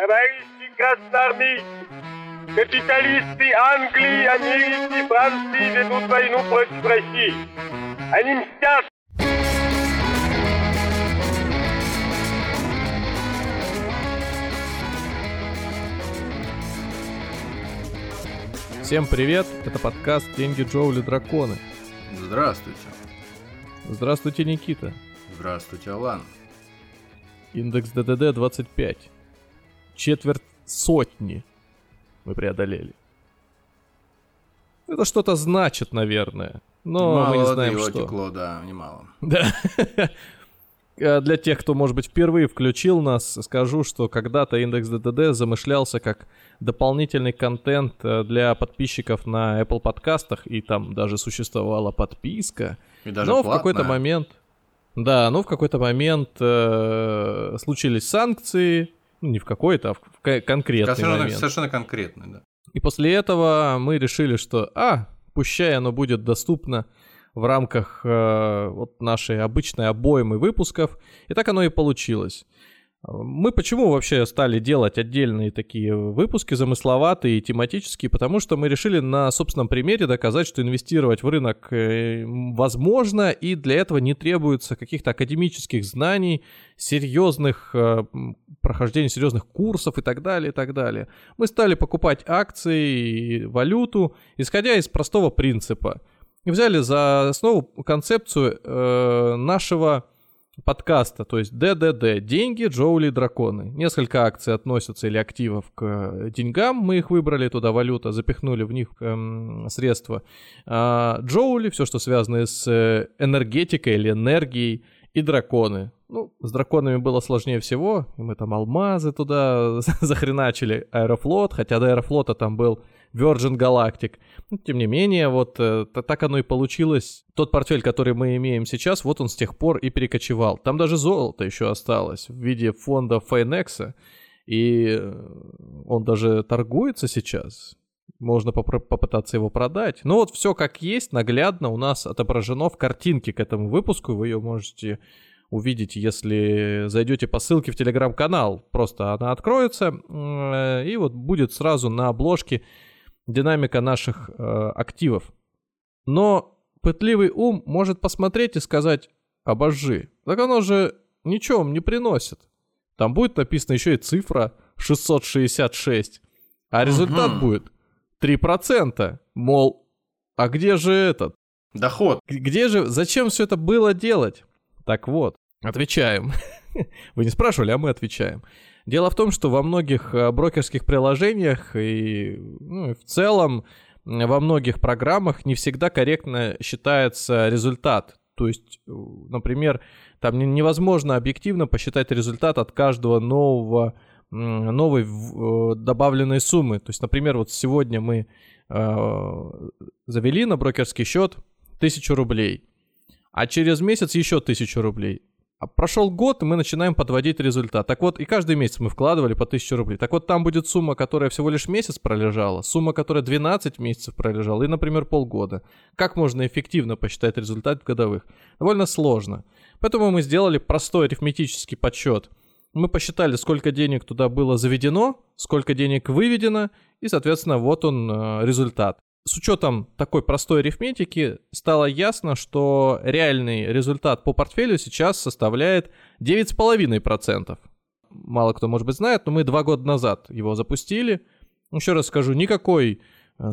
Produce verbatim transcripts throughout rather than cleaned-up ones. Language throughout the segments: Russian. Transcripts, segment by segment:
Товарищи красноармейцы, капиталисты Англии, Америки, Франции ведут войну против России. Они мстят. Всем привет, это подкаст «Деньги Джоули Драконы». Здравствуйте. Здравствуйте, Никита. Здравствуйте, Алан. Индекс ДДД двадцать пять. Четверть сотни мы преодолели. Это что-то значит, наверное. Но мало мы не знаем, что. Мало его текло, да, немало. Да. Для тех, кто, может быть, впервые включил нас, скажу, что когда-то индекс ДДД замышлялся как дополнительный контент для подписчиков на Apple подкастах, и там даже существовала подписка. И даже но платная. в какой-то момент... Да, но в какой-то момент э, случились санкции, ну не в какой-то, а в к- конкретный совершенно, момент. Совершенно конкретный, да. И после этого мы решили, что, а, пущай оно будет доступно в рамках э, вот нашей обычной обоймы выпусков, и так оно и получилось. Мы почему вообще стали делать отдельные такие выпуски, замысловатые и тематические? Потому что мы решили на собственном примере доказать, что инвестировать в рынок возможно, и для этого не требуется каких-то академических знаний, серьезных прохождений, серьезных курсов и так далее, и так далее. Мы стали покупать акции и валюту, исходя из простого принципа. И взяли за основу концепцию нашего... подкаста, то есть ДДД, деньги, Джоули, драконы. Несколько акций относятся или активов к деньгам, мы их выбрали, туда валюта, запихнули в них эм, средства. А, Джоули, все, что связано с энергетикой или энергией, и драконы. Ну, с драконами было сложнее всего, мы там алмазы туда захреначили, Аэрофлот, хотя до Аэрофлота там был Virgin Galactic. Но, тем не менее, вот э, так оно и получилось. Тот портфель, который мы имеем сейчас, вот он с тех пор и перекочевал. Там даже золото еще осталось в виде фонда Finex, и он даже торгуется сейчас. Можно попро- попытаться его продать. Но вот все как есть, наглядно у нас отображено в картинке к этому выпуску. Вы ее можете увидеть, если зайдете по ссылке в телеграм-канал. Просто она откроется, э, и вот будет сразу на обложке динамика наших э, активов. Но пытливый ум может посмотреть и сказать: обожжи. Так оно же ничего не приносит. Там будет написано еще и цифра шестьсот шестьдесят шесть. А результат угу. будет три процента. Мол, а где же этот? Доход. Где же, зачем все это было делать? Так вот, отвечаем. Вы не спрашивали, а мы отвечаем. Дело в том, что во многих брокерских приложениях и, ну, и в целом во многих программах не всегда корректно считается результат. То есть, например, там невозможно объективно посчитать результат от каждого нового, новой добавленной суммы. То есть, например, вот сегодня мы завели на брокерский счет тысячу рублей, а через месяц еще тысячу рублей. Прошел год, и мы начинаем подводить результат. Так вот, и каждый месяц мы вкладывали по тысяче рублей. Так вот, там будет сумма, которая всего лишь месяц пролежала, сумма, которая двенадцать месяцев пролежала, и, например, полгода. Как можно эффективно посчитать результат в годовых? Довольно сложно. Поэтому мы сделали простой арифметический подсчет. Мы посчитали, сколько денег туда было заведено, сколько денег выведено, и, соответственно, вот он результат. С учетом такой простой арифметики стало ясно, что реальный результат по портфелю сейчас составляет девять целых пять десятых процента. Мало кто, может быть, знает, но мы два года назад его запустили. Еще раз скажу, никакой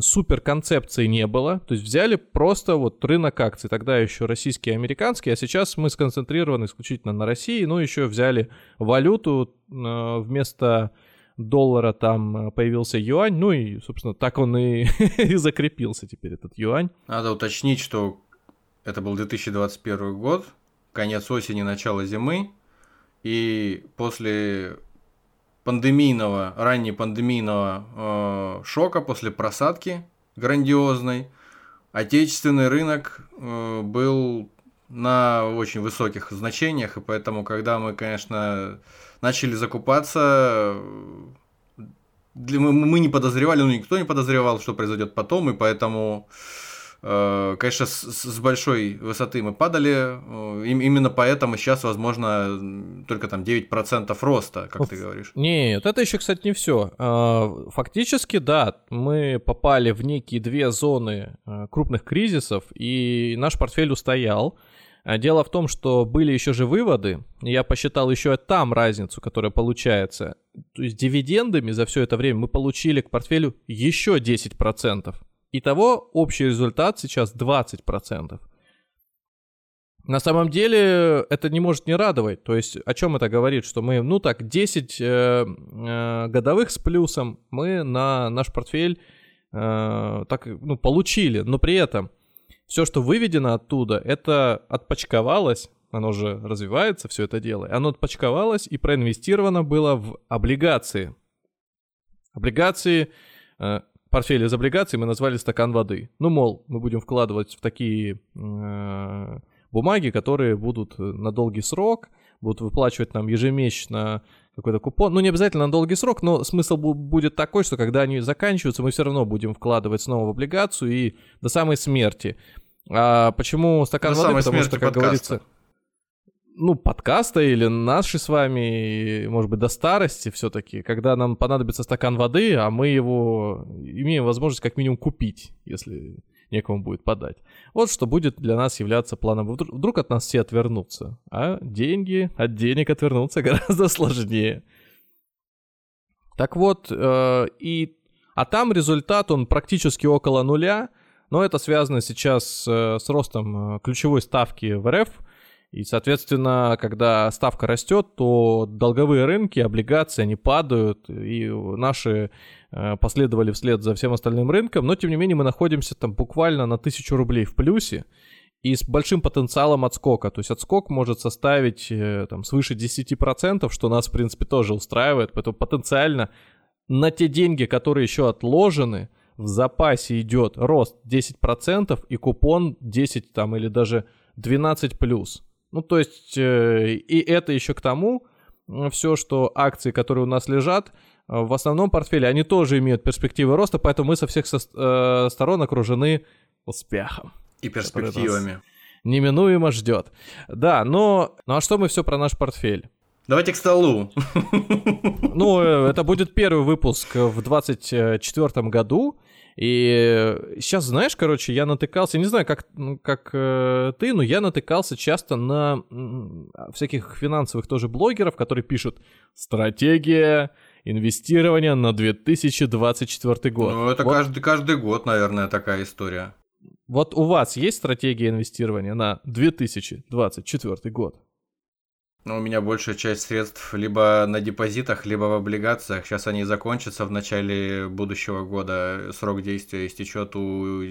супер концепции не было. То есть взяли просто вот рынок акций, тогда еще российский и американский, а сейчас мы сконцентрированы исключительно на России, но еще взяли валюту вместо... доллара там появился юань, ну и, собственно, так он и, и закрепился теперь, этот юань. Надо уточнить, что это был две тысячи двадцать первый год, конец осени, начало зимы, и после пандемийного, раннепандемийного э, шока, после просадки грандиозной, отечественный рынок э, был на очень высоких значениях, и поэтому, когда мы, конечно... начали закупаться, мы не подозревали, ну никто не подозревал, что произойдет потом, и поэтому Конечно, с большой высоты мы падали, именно поэтому сейчас, возможно, только там девять процентов роста, как ты говоришь. Нет, это еще, кстати, не все. Фактически, да, мы попали в некие две зоны крупных кризисов, и наш портфель устоял. Дело в том, что были еще же выводы, я посчитал еще там разницу, которая получается. То есть дивидендами за все это время мы получили к портфелю еще десять процентов. Итого общий результат сейчас двадцать процентов. На самом деле это не может не радовать. То есть о чем это говорит? Что мы, ну так, десять э, э, годовых с плюсом мы на наш портфель э, так, ну, получили. Но при этом все, что выведено оттуда, это отпочковалось. Оно же развивается, все это дело. Оно отпочковалось и проинвестировано было в облигации. Облигации... Э, Портфель из облигаций мы назвали «стакан воды». Ну, мол, мы будем вкладывать в такие э, бумаги, которые будут на долгий срок, будут выплачивать нам ежемесячно какой-то купон. Ну, не обязательно на долгий срок, но смысл будет такой, что когда они заканчиваются, мы все равно будем вкладывать снова в облигацию и до самой смерти. А почему «стакан до воды»? Потому что, как подкаста. Говорится... Ну, подкаста или наши с вами, может быть, до старости все-таки, когда нам понадобится стакан воды, а мы его имеем возможность как минимум купить, если некому будет подать. Вот что будет для нас являться планом. Вдруг от нас все отвернутся, а деньги, от денег отвернуться гораздо сложнее. Так вот, э, и, а там результат, он практически около нуля, но это связано сейчас э, с ростом ключевой ставки в эр эф. И, соответственно, когда ставка растет, то долговые рынки, облигации, они падают, и наши последовали вслед за всем остальным рынком, но, тем не менее, мы находимся там буквально на тысячу рублей в плюсе и с большим потенциалом отскока. То есть отскок может составить там, свыше десять процентов, что нас, в принципе, тоже устраивает, поэтому потенциально на те деньги, которые еще отложены, в запасе идет рост десять процентов и купон десять там, или даже двенадцать плюс. Ну, то есть, э, и это еще к тому, все, что акции, которые у нас лежат, в основном портфеле, они тоже имеют перспективы роста, поэтому мы со всех со, э, сторон окружены успехом. И перспективами. Неминуемо ждет. Да, но... Ну, а что мы все про наш портфель? Давайте к столу. Ну, это будет первый выпуск в двадцать четвёртом году. И сейчас, знаешь, короче, я натыкался, не знаю, как, как э, ты, но я натыкался часто на м, всяких финансовых тоже блогеров, которые пишут «Стратегия инвестирования на две тысячи двадцать четвёртый год». Ну, это вот. каждый, каждый год, наверное, такая история. Вот у вас есть стратегия инвестирования на две тысячи двадцать четвёртый год? Ну, у меня большая часть средств либо на депозитах, либо в облигациях. Сейчас они закончатся в начале будущего года. Срок действия истечет у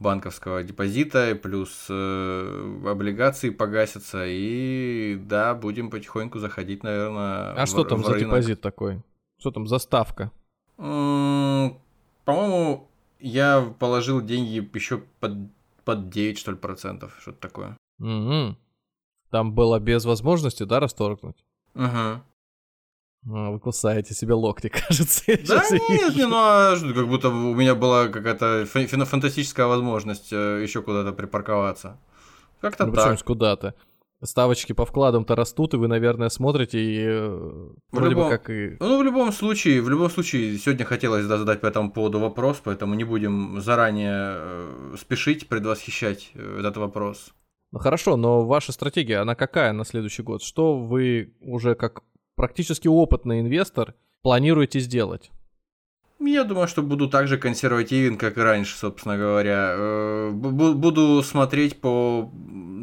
банковского депозита, плюс э, облигации погасятся. И да, будем потихоньку заходить, наверное, а в А что там в за рынок. Депозит такой? Что там за ставка? М-м, по-моему, я положил деньги еще под, под девять, что ли, процентов. Что-то такое. Mm-hmm. Там было без возможности, да, расторгнуть? Ага. Ну, вы кусаете себе локти, кажется. Да нет, не, ну а как будто у меня была какая-то ф- фантастическая возможность еще куда-то припарковаться. Как-то ну, так. Причем куда-то. Ставочки по вкладам-то растут, и вы, наверное, смотрите и в вроде любом... бы как и... Ну, в любом случае, в любом случае, сегодня хотелось задать по этому поводу вопрос, поэтому не будем заранее спешить, предвосхищать этот вопрос. Ну хорошо, но ваша стратегия, она какая на следующий год? Что вы уже как практически опытный инвестор планируете сделать? Я думаю, что буду так же консервативен, как и раньше, собственно говоря. Буду смотреть по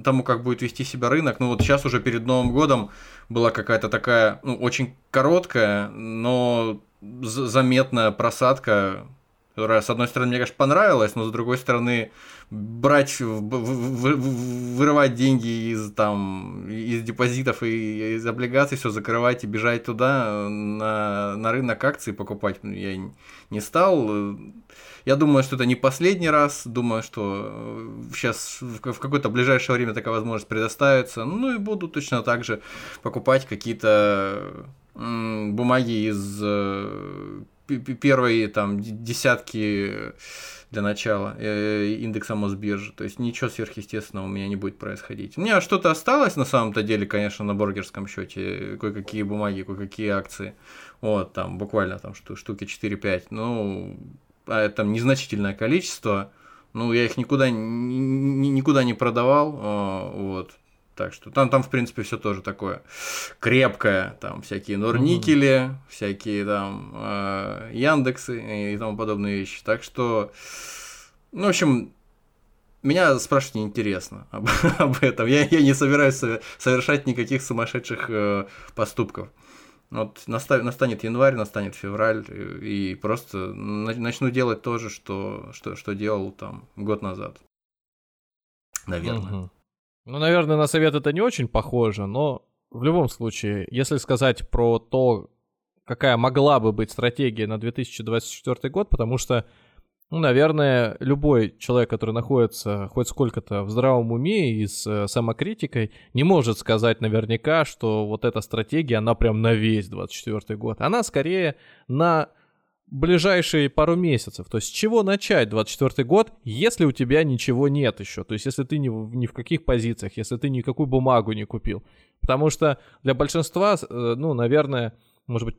тому, как будет вести себя рынок. Ну вот сейчас уже перед Новым годом была какая-то такая, ну очень короткая, но заметная просадка, которая, с одной стороны, мне, конечно, понравилась, но, с другой стороны, брать, вырывать деньги из, там, из депозитов и из облигаций, все закрывать и бежать туда, на, на рынок акций покупать я не стал. Я думаю, что это не последний раз, думаю, что сейчас в какое-то ближайшее время такая возможность предоставится, ну и буду точно так же покупать какие-то бумаги из первые там десятки для начала индекса Мосбиржи. То есть ничего сверхъестественного у меня не будет происходить. У меня что-то осталось на самом-то деле, конечно, на брокерском счете. Кое-какие бумаги, кое-какие акции. Вот, там буквально там штуки четыре-пять. Ну, а это там незначительное количество. Ну, я их никуда, никуда не продавал. Вот. Так что там, там, в принципе, все тоже такое крепкое, там всякие Норникели, mm-hmm. всякие там э, Яндексы и тому подобные вещи. Так что, ну, в общем, меня спрашивать неинтересно об, об этом. Я, я не собираюсь совершать никаких сумасшедших э, поступков. Вот настав, настанет январь, настанет февраль, и, и просто начну делать то же, что, что, что делал там год назад. Наверное. Mm-hmm. Ну, наверное, на совет это не очень похоже, но в любом случае, если сказать про то, какая могла бы быть стратегия на две тысячи двадцать четвёртый год, потому что, ну, наверное, любой человек, который находится хоть сколько-то в здравом уме и с самокритикой, не может сказать наверняка, что вот эта стратегия, она прям на весь двадцать четвёртый год. Она скорее на ближайшие пару месяцев. То есть с чего начать двадцать четвёртый год, если у тебя ничего нет еще? То есть если ты не в, не в каких позициях, если ты никакую бумагу не купил. Потому что для большинства, ну, наверное, может быть,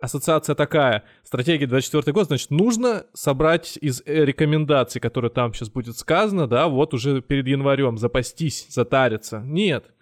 ассоциация такая. Стратегия двадцать четвёртый год, значит, нужно собрать из рекомендаций, которые там сейчас будет сказано, да, вот уже перед январем запастись, затариться. Нет.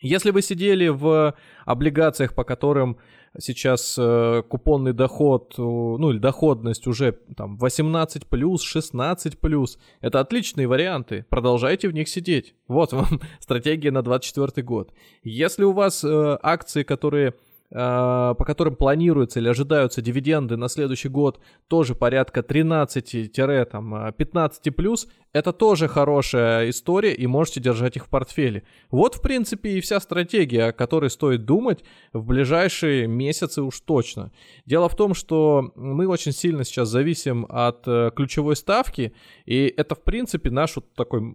Если вы сидели в облигациях, по которым сейчас э, купонный доход, э, ну или доходность уже там восемнадцать плюс, шестнадцать плюс, это отличные варианты, продолжайте в них сидеть. Вот вам стратегия на двадцать четвёртый год. Если у вас э, акции, которые, э, по которым планируются или ожидаются дивиденды на следующий год, тоже порядка тринадцать-пятнадцать плюс, это тоже хорошая история, и можете держать их в портфеле. Вот, в принципе, и вся стратегия, о которой стоит думать в ближайшие месяцы уж точно. Дело в том, что мы очень сильно сейчас зависим от э, ключевой ставки, и это, в принципе, наш вот такой э,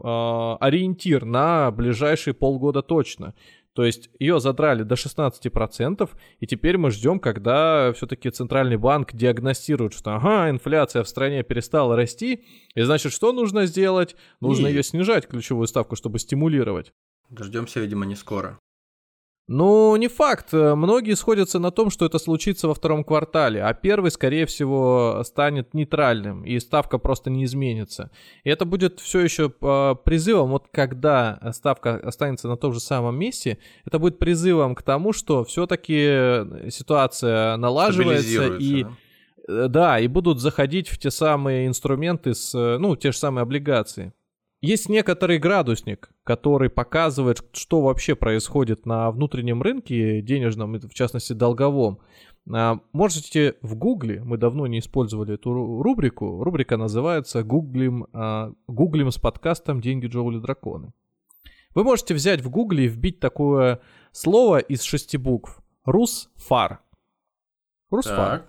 ориентир на ближайшие полгода точно. То есть ее задрали до шестнадцати процентов, и теперь мы ждем, когда все-таки Центральный банк диагностирует, что ага, инфляция в стране перестала расти, и значит, что нужно сделать? Делать. Нужно и... ее снижать, ключевую ставку, чтобы стимулировать. Дождемся, видимо, не скоро. Ну, не факт. Многие сходятся на том, что это случится во втором квартале, а первый, скорее всего, станет нейтральным, и ставка просто не изменится. И это будет все еще призывом, вот когда ставка останется на том же самом месте, это будет призывом к тому, что все-таки ситуация налаживается и... Да? Да, и будут заходить в те самые инструменты, с, ну, те же самые облигации. Есть некоторый градусник, который показывает, что вообще происходит на внутреннем рынке денежном, в частности долговом. Можете в Гугле, мы давно не использовали эту рубрику, рубрика называется «Гуглим, гуглим с подкастом «Деньги Джоули Драконы». Вы можете взять в Гугле и вбить такое слово из шести букв «РУСФАР». «РУСФАР». Так.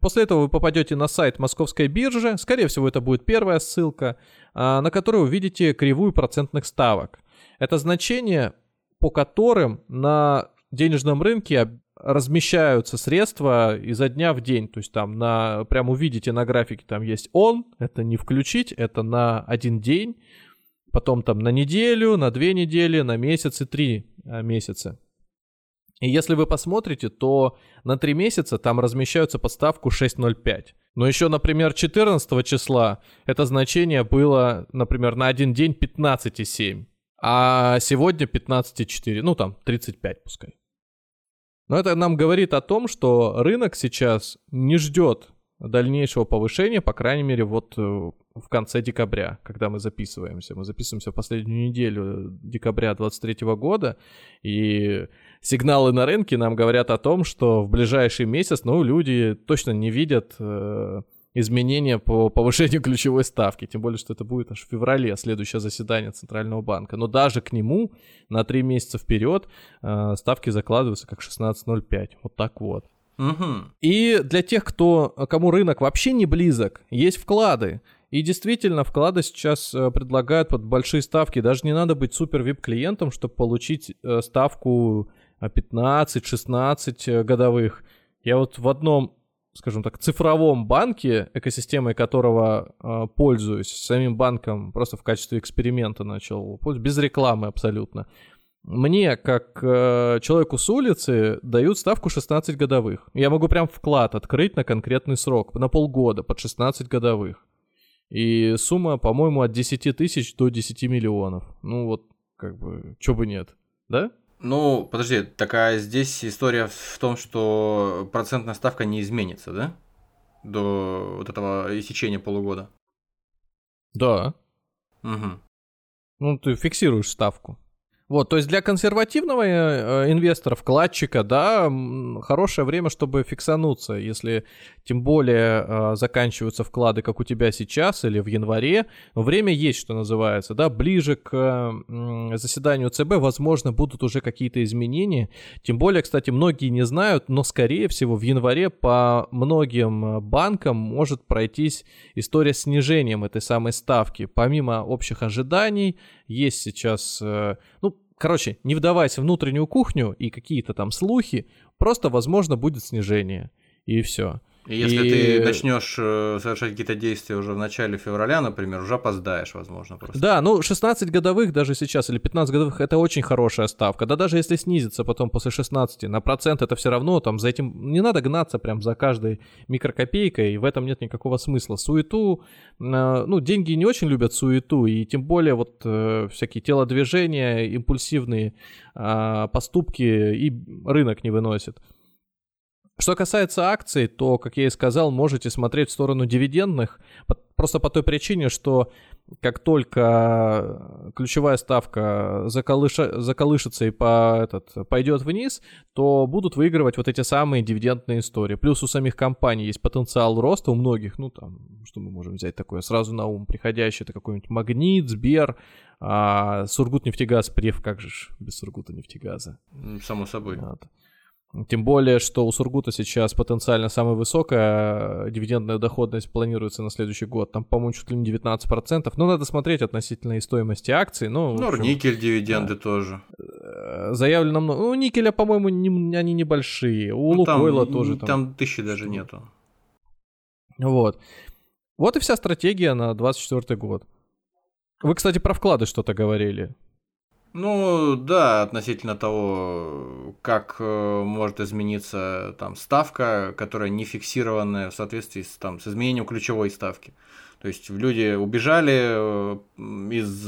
После этого вы попадете на сайт Московской биржи, скорее всего, это будет первая ссылка, на которой увидите кривую процентных ставок. Это значение, по которым на денежном рынке размещаются средства изо дня в день. То есть там на, прям увидите на графике, там есть он, это не включить, это на один день, потом там на неделю, на две недели, на месяц и три месяца. И если вы посмотрите, то на три месяца там размещаются под ставку шесть целых ноль пять. Но еще, например, четырнадцатого числа это значение было, например, на один день пятнадцать целых семь десятых. А сегодня пятнадцать целых четыре десятых, ну там тридцать пять пускай. Но это нам говорит о том, что рынок сейчас не ждет дальнейшего повышения, по крайней мере, вот в конце декабря, когда мы записываемся. Мы записываемся в последнюю неделю декабря двадцать третьего года, и сигналы на рынке нам говорят о том, что в ближайший месяц, ну, люди точно не видят э, изменения по повышению ключевой ставки, тем более, что это будет аж в феврале следующее заседание Центрального банка. Но даже к нему на три месяца вперед э, ставки закладываются как шестнадцать целых ноль пять. Вот так вот. Угу. И для тех, кто, кому рынок вообще не близок, есть вклады. И действительно, вклады сейчас предлагают под большие ставки. Даже не надо быть супер ви ай пи-клиентом, чтобы получить ставку пятнадцать-шестнадцать годовых. Я вот в одном скажем так, цифровом банке, экосистемой которого э, пользуюсь, самим банком просто в качестве эксперимента начал пользоваться, без рекламы абсолютно, мне, как э, человеку с улицы, дают ставку шестнадцать годовых. Я могу прям вклад открыть на конкретный срок, на полгода, под шестнадцать годовых. И сумма, по-моему, от десяти тысяч до десяти миллионов. Ну вот, как бы, чё бы нет, да? Ну, подожди, такая здесь история в том, что процентная ставка не изменится, да? До вот этого истечения полугода. Да. Угу. Ну, ты фиксируешь ставку. Вот, то есть для консервативного инвестора, вкладчика, да, хорошее время, чтобы фиксануться, если тем более заканчиваются вклады, как у тебя сейчас или в январе, время есть, что называется, да, ближе к заседанию ЦБ, возможно, будут уже какие-то изменения, тем более, кстати, многие не знают, но, скорее всего, в январе по многим банкам может пройтись история с снижением этой самой ставки, помимо общих ожиданий, есть сейчас, ну, короче, не вдаваясь в внутреннюю кухню и какие-то там слухи, просто, возможно, будет снижение, и все. И если и... ты начнешь совершать какие-то действия уже в начале февраля, например, уже опоздаешь, возможно, просто. Да, ну, шестнадцать годовых даже сейчас или пятнадцать годовых — это очень хорошая ставка. Да даже если снизится потом после шестнадцати на процент, это все равно, там, за этим не надо гнаться прям за каждой микрокопейкой, и в этом нет никакого смысла. Суету, ну, деньги не очень любят суету, и тем более вот всякие телодвижения, импульсивные поступки и рынок не выносит. Что касается акций, то, как я и сказал, можете смотреть в сторону дивидендных, просто по той причине, что как только ключевая ставка заколыша, заколышится и по, этот, пойдет вниз, то будут выигрывать вот эти самые дивидендные истории. Плюс у самих компаний есть потенциал роста, у многих, ну там, что мы можем взять такое сразу на ум приходящее, это какой-нибудь Магнит, Сбер, а, Сургутнефтегаз, преф, как же ж без Сургутнефтегаза? Само собой. Вот. Тем более, что у Сургута сейчас потенциально самая высокая дивидендная доходность планируется на следующий год. Там, по-моему, чуть ли не девятнадцать процентов. Но надо смотреть относительно и стоимости акций. Ну, Норникель дивиденды да. тоже. Заявлено много. Ну, никеля, по-моему, не, они небольшие. У ну, Лукойла тоже. Там, там тысячи даже что? Нету. Вот. Вот и вся стратегия на двадцать четвёртый год. Вы, кстати, про вклады что-то говорили. Ну да, относительно того, как э, может измениться там ставка, которая не фиксированная в соответствии с, там, с изменением ключевой ставки. То есть люди убежали из,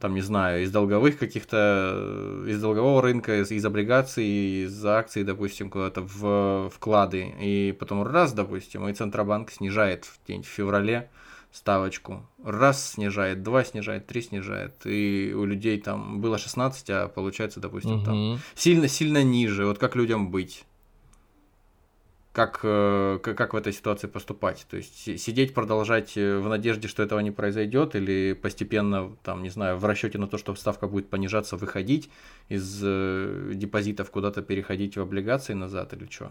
там, не знаю, из долговых каких-то, из долгового рынка, из, из облигаций, из акций, допустим, куда-то в вклады. И потом раз, допустим, и Центробанк снижает в феврале ставочку. Раз снижает, два снижает, три снижает. И у людей там было шестнадцать, а получается, допустим, угу. там сильно-сильно ниже. Вот как людям быть? Как, как в этой ситуации поступать? То есть сидеть, продолжать в надежде, что этого не произойдет, или постепенно, там, не знаю, в расчете на то, что ставка будет понижаться, выходить из депозитов, куда-то переходить в облигации назад или что?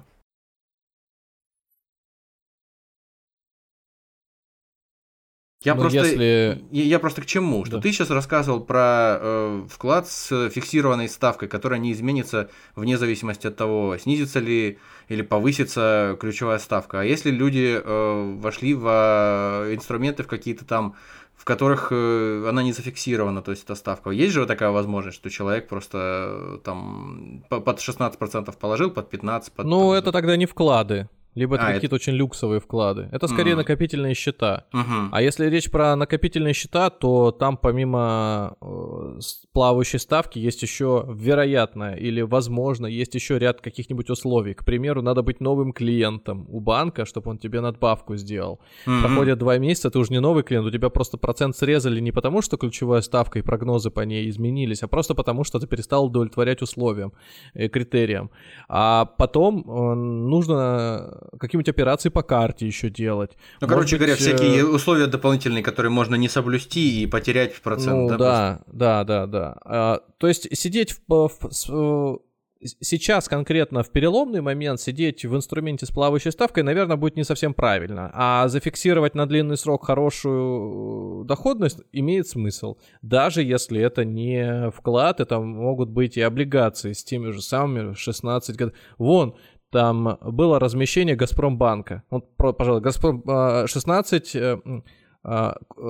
Я просто, если... я просто к чему? Что да. ты сейчас рассказывал про э, вклад с фиксированной ставкой, которая не изменится вне зависимости от того, снизится ли или повысится ключевая ставка. А если люди э, вошли в э, инструменты в какие-то там, в которых э, она не зафиксирована, то есть эта ставка. Есть же такая возможность, что человек просто э, там под шестнадцать процентов положил, под пятнадцать процентов. Под, ну, там... это тогда не вклады. Либо это а, какие-то это... очень люксовые вклады. Это скорее mm. накопительные счета. Mm-hmm. А если речь про накопительные счета, то там помимо э, плавающей ставки есть еще вероятно или возможно есть еще ряд каких-нибудь условий. К примеру, надо быть новым клиентом у банка, чтобы он тебе надбавку сделал. Mm-hmm. Проходят два месяца, ты уже не новый клиент, у тебя просто процент срезали не потому, что ключевая ставка и прогнозы по ней изменились, а просто потому, что ты перестал удовлетворять условиям, э, критериям. А потом э, нужно... какие-нибудь операции по карте еще делать. Ну, Может короче быть, говоря, всякие э... условия дополнительные, которые можно не соблюсти и потерять в процент. Ну, да, да, да, да, да. А, то есть сидеть в, в, сейчас конкретно в переломный момент, сидеть в инструменте с плавающей ставкой, наверное, будет не совсем правильно. А зафиксировать на длинный срок хорошую доходность имеет смысл. Даже если это не вклад, это могут быть и облигации с теми же самыми шестнадцать годов. Вон, там было размещение Газпромбанка. Вот, пожалуйста, Газпром шестнадцать,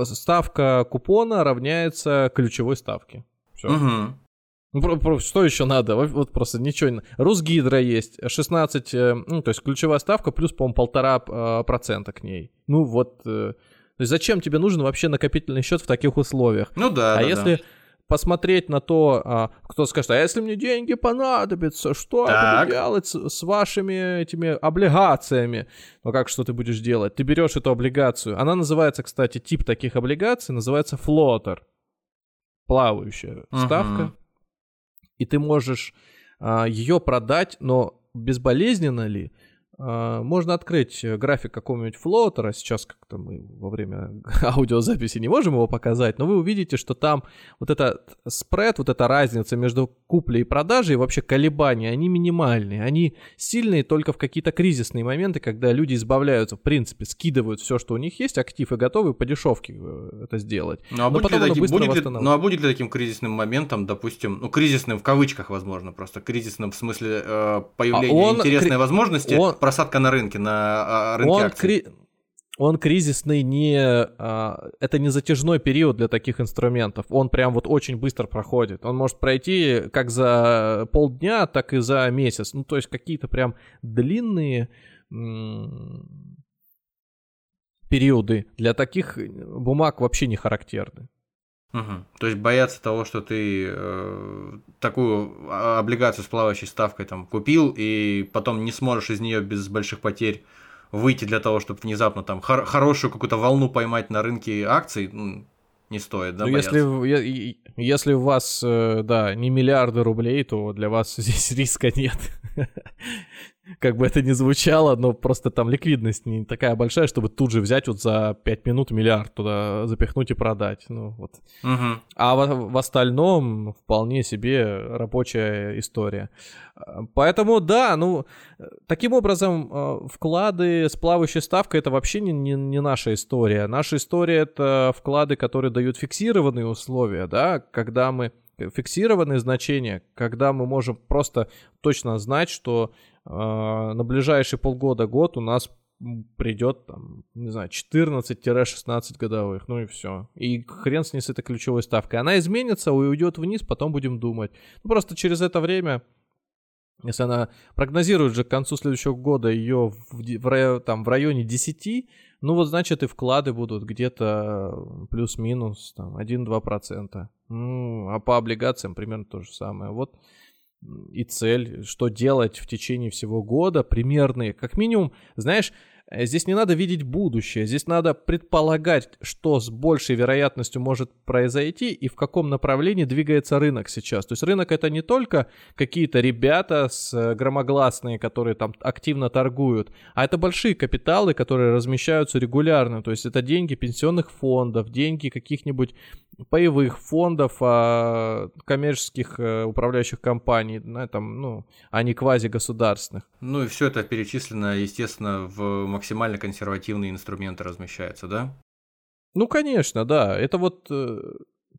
ставка купона равняется ключевой ставке. Все. Угу. Что еще надо? Вот просто ничего. Русгидро есть, шестнадцать, ну, то есть ключевая ставка плюс, по-моему, полтора процента к ней. Ну вот, то есть зачем тебе нужен вообще накопительный счет в таких условиях? Ну да, а да, если да. посмотреть на то, кто скажет, а если мне деньги понадобятся, что так. я буду делать с вашими этими облигациями? Ну как, что ты будешь делать? Ты берешь эту облигацию, она называется, кстати, тип таких облигаций, называется флотер, плавающая uh-huh. ставка. И ты можешь а, ее продать, но безболезненно ли? А, можно открыть график какого-нибудь флотера. Сейчас как-то мы во время аудиозаписи не можем его показать, но вы увидите, что там вот этот спред, вот эта разница между куплей и продажей, и вообще колебания, они минимальные. Они сильные только в какие-то кризисные моменты, когда люди избавляются, в принципе, скидывают все, что у них есть, актив, и готовы по дешевке это сделать. Ну а, будет ли таким, будет ли, ну а будет ли таким кризисным моментом, допустим, ну кризисным в кавычках, возможно, просто кризисным в смысле э, появления а он, интересной кри... возможности, он... просадка на рынке, на рынке он акций? Кри... Он кризисный не... А, это не затяжной период для таких инструментов. Он прям вот очень быстро проходит. Он может пройти как за полдня, так и за месяц. Ну, то есть какие-то прям длинные м- периоды для таких бумаг вообще не характерны. Угу. То есть бояться того, что ты э, такую облигацию с плавающей ставкой там купил, и потом не сможешь из нее без больших потерь выйти для того, чтобы внезапно там хор- хорошую какую-то волну поймать на рынке акций, не стоит, да, ну, если, если у вас, да, не миллиарды рублей, то для вас здесь риска нет. Как бы это ни звучало, но просто там ликвидность не такая большая, чтобы тут же взять вот за пять минут миллиард туда запихнуть и продать. Ну, вот. Угу. А в, в остальном вполне себе рабочая история. Поэтому, да, ну, таким образом вклады с плавающей ставкой — это вообще не, не, не наша история. Наша история — это вклады, которые дают фиксированные условия, да, когда мы... фиксированные значения, когда мы можем просто точно знать, что э, на ближайшие полгода-год у нас придет, там, не знаю, четырнадцать-шестнадцать годовых, ну и все. И хрен с ней с этой ключевой ставкой. Она изменится, уйдет вниз, потом будем думать. Ну, просто через это время, если она прогнозирует же к концу следующего года ее в, в, там, в районе десяти, ну вот значит и вклады будут где-то плюс-минус там, один-два процента. Ну, а по облигациям примерно то же самое. Вот и цель, что делать в течение всего года, примерные. Как минимум, знаешь, здесь не надо видеть будущее, здесь надо предполагать, что с большей вероятностью может произойти и в каком направлении двигается рынок сейчас. То есть рынок — это не только какие-то ребята с громогласные, которые там активно торгуют, а это большие капиталы, которые размещаются регулярно. То есть это деньги пенсионных фондов, деньги каких-нибудь паевых фондов, коммерческих управляющих компаний, там, ну, а не квазигосударственных. Ну и все это перечислено, естественно, в максимально консервативные инструменты размещаются, да? Ну, конечно, да. Это вот э,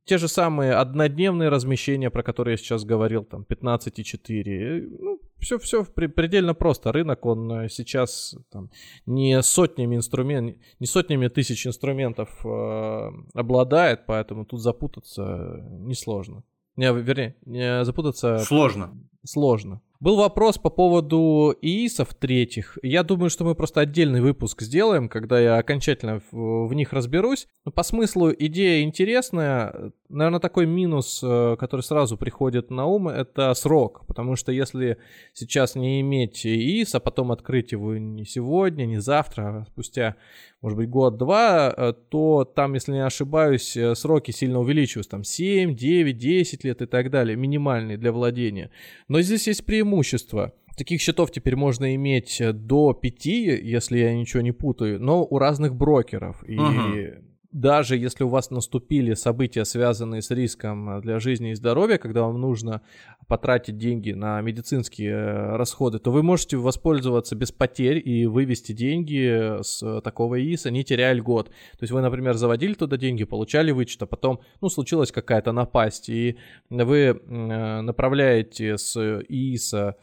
те же самые однодневные размещения, про которые я сейчас говорил, там, пятнадцать и четыре. Ну, все-все при, предельно просто. Рынок, он сейчас там, не, сотнями инструмен... не сотнями тысяч инструментов э, обладает, поэтому тут запутаться несложно. Не, вернее, не запутаться... Сложно. Сложно. Был вопрос по поводу ИИСов третьих. Я думаю, что мы просто отдельный выпуск сделаем, когда я окончательно в, в них разберусь. Но по смыслу идея интересная. Наверное, такой минус, который сразу приходит на ум, это срок. Потому что если сейчас не иметь ИИС, а потом открыть его не сегодня, не завтра, а спустя, может быть, год-два, то там, если не ошибаюсь, сроки сильно увеличиваются. Там семь, девять, десять лет и так далее, минимальные для владения. Но здесь есть преимущество. Преимущество. Таких счетов теперь можно иметь до пяти, если я ничего не путаю, но у разных брокеров. И uh-huh. даже если у вас наступили события, связанные с риском для жизни и здоровья, когда вам нужно потратить деньги на медицинские расходы, то вы можете воспользоваться без потерь и вывести деньги с такого ИИСа, не теряя льгот. То есть вы, например, заводили туда деньги, получали вычет, а потом, ну, случилась какая-то напасть, и вы направляете с ИИСа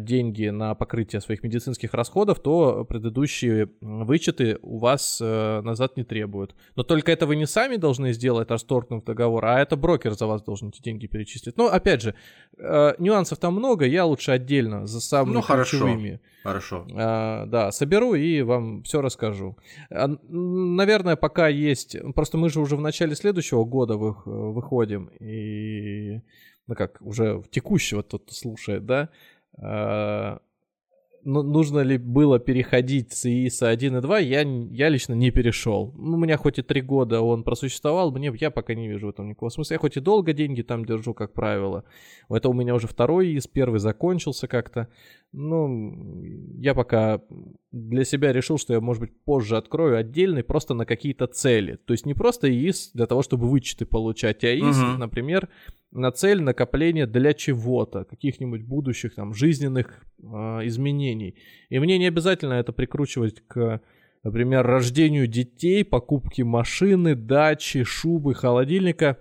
деньги на покрытие своих медицинских расходов, то предыдущие вычеты у вас назад не требуют. Но только это вы не сами должны сделать, расторгнув договор, а это брокер за вас должен эти деньги перечислить. Но, опять же, нюансов там много, я лучше отдельно за самыми ну, ключевыми. Хорошо. А, да, соберу и вам все расскажу. А, наверное, пока есть... Просто мы же уже в начале следующего года вы, выходим, и... Ну как, уже текущего тот слушает, да? А, ну, нужно ли было переходить с ИИСа один и два, я, я лично не перешел. У меня хоть и три года он просуществовал, мне я пока не вижу в этом никакого смысла. Я хоть и долго деньги там держу, как правило. Это у меня уже второй ИИС, первый закончился как-то. Ну, я пока для себя решил, что я, может быть, позже открою отдельный просто на какие-то цели. То есть не просто ИИС для того, чтобы вычеты получать, а ИИС, угу. например... на цель накопления для чего-то, каких-нибудь будущих там жизненных э, изменений. И мне не обязательно это прикручивать к, например, рождению детей, покупке машины, дачи, шубы, холодильника.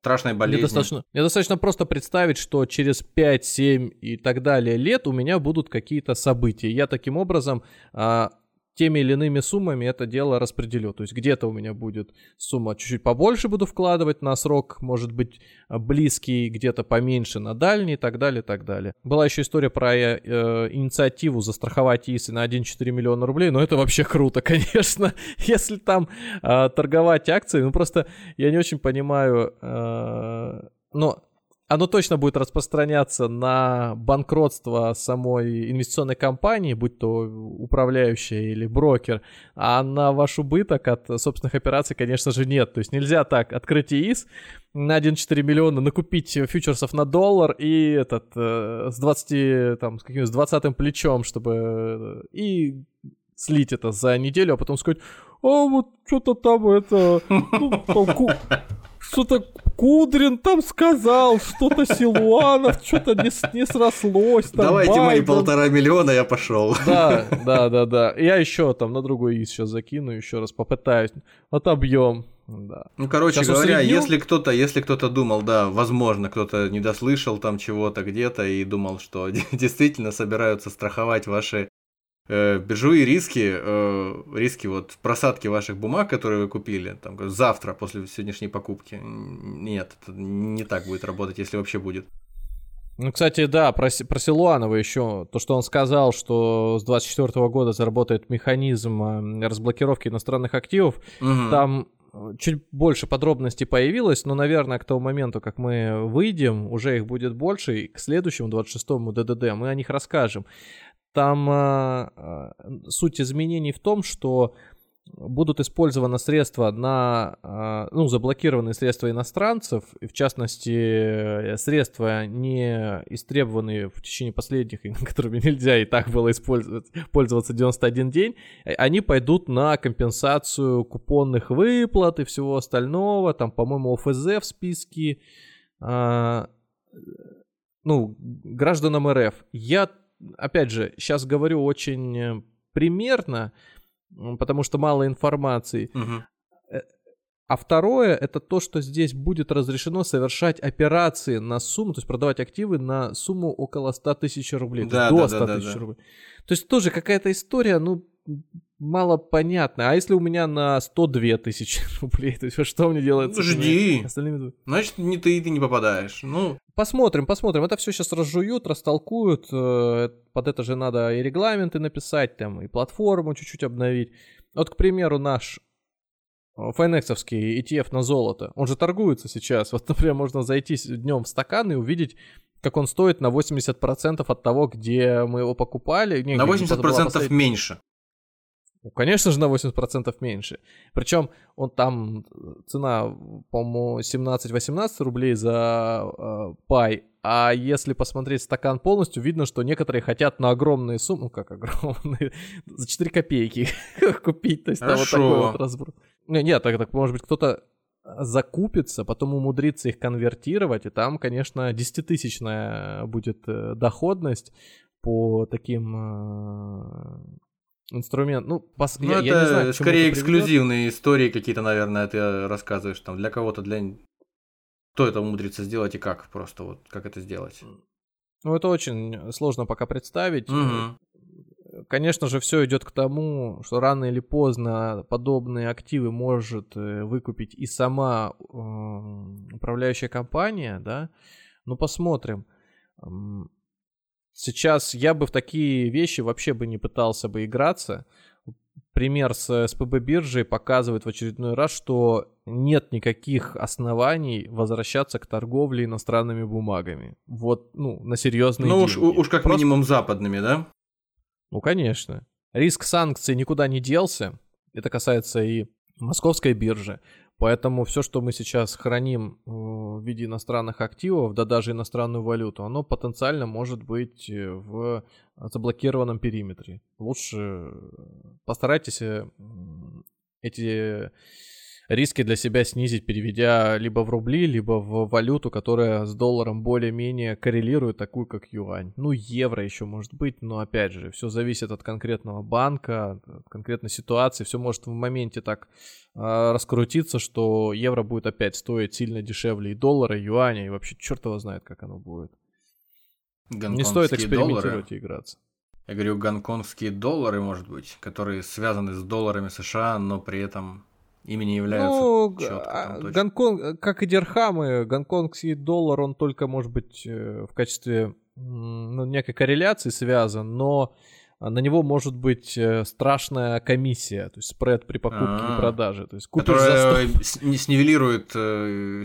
Страшной болезни. Мне достаточно, мне достаточно просто представить, что через пять, семь и так далее лет у меня будут какие-то события. Я таким образом... Э, теми или иными суммами это дело распределю. То есть где-то у меня будет сумма чуть-чуть побольше, буду вкладывать на срок, может быть, близкий, где-то поменьше на дальний и так далее, и так далее. Была еще история про э, инициативу застраховать ИИСы на один целых четыре десятых миллиона рублей, но это вообще круто, конечно, если там э, торговать акциями. Ну просто я не очень понимаю, э, но... Оно точно будет распространяться на банкротство самой инвестиционной компании, будь то управляющая или брокер, а на ваш убыток от собственных операций, конечно же, нет. То есть нельзя так открыть ИИС на один целых четыре десятых миллиона, накупить фьючерсов на доллар и этот э, с двадцатью, там, с каким-то двадцатым плечом, чтобы э, и слить это за неделю, а потом сказать, а вот что-то там это... Что-то Кудрин там сказал, что-то Силуанов, что-то не, не срослось. Там давайте Байден. Мои полтора миллиона, я пошел. Да, да, да, да. Я еще там на другой ИИС сейчас закину, еще раз попытаюсь. Отобьем. Да. Ну, короче сейчас говоря, усредню... если кто-то, если кто-то думал, да, возможно, кто-то недослышал там чего-то где-то и думал, что действительно собираются страховать ваши э, биржевые риски, э, риски вот просадки ваших бумаг, которые вы купили, там, завтра после сегодняшней покупки. Нет, это не так будет работать, если вообще будет. Ну, кстати, да, про, про Силуанова еще. То, что он сказал, что с двадцать четвёртого года заработает механизм разблокировки иностранных активов, угу. Там чуть больше подробностей появилось, но, наверное, к тому моменту, как мы выйдем, уже их будет больше, и к следующему, двадцать шестому ДДД, мы о них расскажем. Там э, суть изменений в том, что будут использованы средства на, э, ну, заблокированные средства иностранцев, и в частности, средства, не истребованные в течение последних, и которыми нельзя и так было использовать, пользоваться девяносто один день, они пойдут на компенсацию купонных выплат и всего остального, там, по-моему, О Ф З в списке, э, ну, гражданам Р Ф. Я Опять же, сейчас говорю очень примерно, потому что мало информации. Угу. А второе, это то, что здесь будет разрешено совершать операции на сумму, то есть продавать активы на сумму около сто тысяч рублей, да, до да, сто тысяч да, да, рублей. Да. То есть тоже какая-то история, ну, мало понятная. А если у меня на сто две тысячи рублей, то есть что мне делать? Ну, жди. Остальными... Значит, не ты, ты не попадаешь. Ну... Посмотрим, посмотрим. Это все сейчас разжуют, растолкуют. Под это же надо и регламенты написать, там, и платформу чуть-чуть обновить. Вот, к примеру, наш файнексовский И Ти Эф на золото. Он же торгуется сейчас. Вот, например, можно зайти днем в стакан и увидеть, как он стоит на восемьдесят процентов от того, где мы его покупали. Не, на восемьдесят процентов последняя... меньше. Ну, конечно же, на восемьдесят процентов меньше. Причем он там цена, по-моему, семнадцать-восемнадцать рублей за э, пай. А если посмотреть стакан полностью, видно, что некоторые хотят на огромные суммы, ну как огромные, за четыре копейки купить. То есть там вот такой вот разброс. Нет, так, так может быть, кто-то закупится, потом умудрится их конвертировать, и там, конечно, десятитысячная будет доходность по таким... Инструмент, ну, пос... ну я, это я не знаю, скорее это эксклюзивные истории какие-то, наверное, ты рассказываешь там для кого-то, для кто это умудрится сделать и как просто вот как это сделать. Ну, это очень сложно пока представить. Угу. Конечно же, все идет к тому, что рано или поздно подобные активы может выкупить и сама управляющая компания, да. Ну, посмотрим. Сейчас я бы в такие вещи вообще бы не пытался бы играться. Пример с СПБ биржей показывает в очередной раз, что нет никаких оснований возвращаться к торговле иностранными бумагами. Вот, ну, на серьезные ну, деньги. Ну, уж, уж как Просто... минимум западными, да? Ну, конечно. Риск санкций никуда не делся. Это касается и московской биржи. Поэтому все, что мы сейчас храним в виде иностранных активов, да даже иностранную валюту, оно потенциально может быть в заблокированном периметре. Лучше постарайтесь эти риски для себя снизить, переведя либо в рубли, либо в валюту, которая с долларом более-менее коррелирует, такую как юань. Ну, евро еще может быть, но опять же, все зависит от конкретного банка, от конкретной ситуации. Все может в моменте так э, раскрутиться, что евро будет опять стоить сильно дешевле и доллара, и юаня, и вообще черт его знает, как оно будет. Не стоит экспериментировать доллары. И играться. Я говорю, гонконгские доллары, может быть, которые связаны с долларами США, но при этом... Ими не являются ну, четко. Ну, Гонконг, как и дирхамы, гонконгский доллар, он только, может быть, в качестве ну, некой корреляции связан, но на него может быть страшная комиссия, то есть спред при покупке А-а-а. и продаже. То есть купишь Которая за сто... не снивелирует,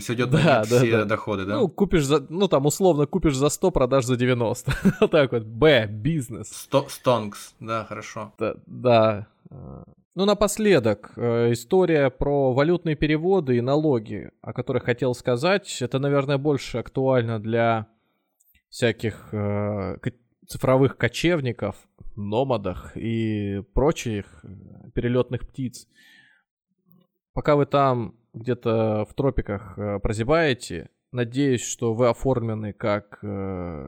все идет да, на да, все да. доходы, да? Ну, купишь за, ну, там, условно, купишь за сто, продашь за девяносто. Вот так вот, Б, бизнес. Стонгс, да, хорошо. Да, да. Ну, напоследок, история про валютные переводы и налоги, о которых хотел сказать. Это, наверное, больше актуально для всяких э, цифровых кочевников, номадов и прочих перелетных птиц. Пока вы там где-то в тропиках прозябаете, надеюсь, что вы оформлены как э,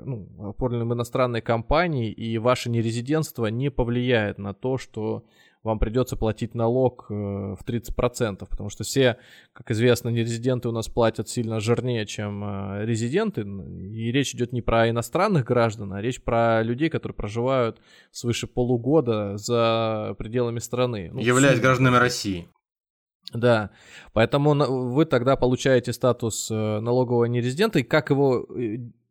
ну, оформлены в иностранной компании, и ваше нерезидентство не повлияет на то, что... вам придется платить налог в тридцать процентов, потому что все, как известно, нерезиденты у нас платят сильно жирнее, чем резиденты, и речь идет не про иностранных граждан, а речь про людей, которые проживают свыше полугода за пределами страны. Ну, являясь гражданами России. Да, поэтому вы тогда получаете статус налогового нерезидента, и как его...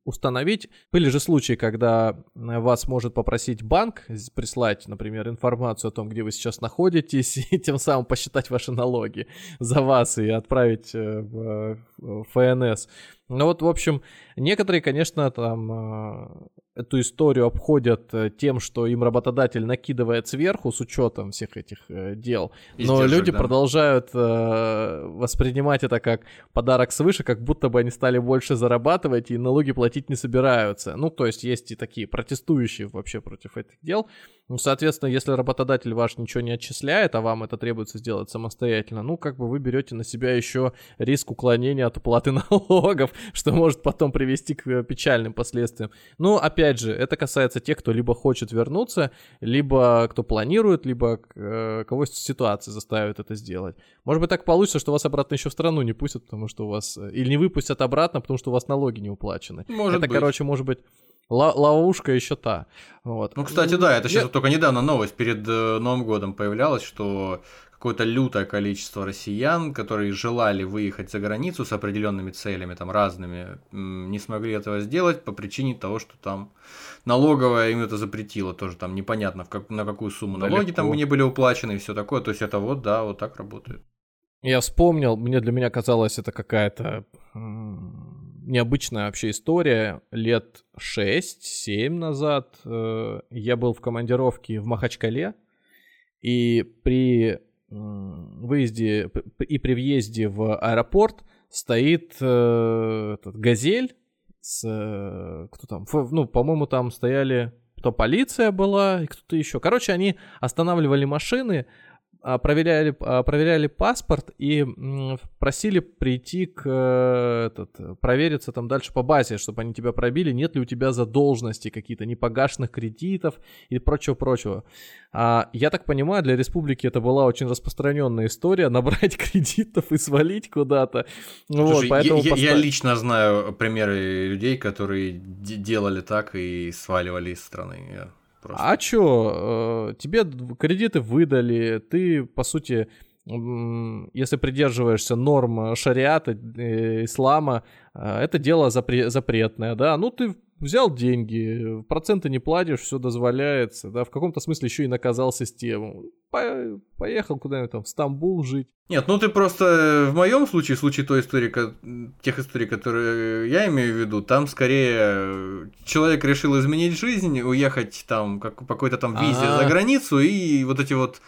установить. Были же случаи, когда вас может попросить банк прислать, например, информацию о том, где вы сейчас находитесь, и тем самым посчитать ваши налоги за вас и отправить в эф эн эс. Ну вот, в общем, некоторые, конечно, там эту историю обходят тем, что им работодатель накидывает сверху с учетом всех этих дел, но издержек, люди да. продолжают воспринимать это как подарок свыше, как будто бы они стали больше зарабатывать и налоги платить не собираются. Ну, то есть есть и такие протестующие вообще против этих дел. Ну, соответственно, если работодатель ваш ничего не отчисляет, а вам это требуется сделать самостоятельно, ну, как бы вы берете на себя еще риск уклонения от уплаты налогов, что может потом привести к печальным последствиям. Ну, опять же, это касается тех, кто либо хочет вернуться, либо кто планирует, либо э, кого ситуация заставит это сделать. Может быть, так получится, что вас обратно еще в страну не пустят, потому что у вас... Или не выпустят обратно, потому что у вас налоги не уплачены. Может это, быть. короче, может быть... Ловушка еще та. Вот. Ну, кстати, да, это сейчас Я... только недавно новость перед Новым годом появлялась, что какое-то лютое количество россиян, которые желали выехать за границу с определенными целями, там разными, не смогли этого сделать по причине того, что там налоговая им это запретила, тоже там непонятно, в как... на какую сумму да налоги легко. Там не были уплачены и все такое. То есть это вот, да, вот так работает. Я вспомнил, мне для меня казалось, это какая-то... необычная вообще история. Лет шесть-семь назад э, я был в командировке в Махачкале, и при э, выезде и при въезде в аэропорт стоит э, этот, «Газель» с... Э, кто там? Ф, ну, по-моему, там стояли... То полиция была, и кто-то еще. Короче, они останавливали машины, проверяли, проверяли паспорт и просили прийти к этот, провериться там дальше по базе, чтобы они тебя пробили, нет ли у тебя задолженности какие-то, непогашенных кредитов и прочего-прочего. Я так понимаю, для республики это была очень распространенная история, набрать кредитов и свалить куда-то. Слушай, вот, я, я, я лично знаю примеры людей, которые д- делали так и сваливали из страны. Я... Просто. А чё, тебе кредиты выдали, ты, по сути, если придерживаешься норм шариата, ислама, это дело запретное, да, ну ты взял деньги, проценты не платишь, все дозволяется, да, в каком-то смысле еще и наказал систему, поехал куда-нибудь там в Стамбул жить. Нет, ну ты просто в моем случае, в случае той истории, тех историй, которые я имею в виду, там скорее человек решил изменить жизнь, уехать там как, по какой-то там визе А-а-а. за границу, и вот эти вот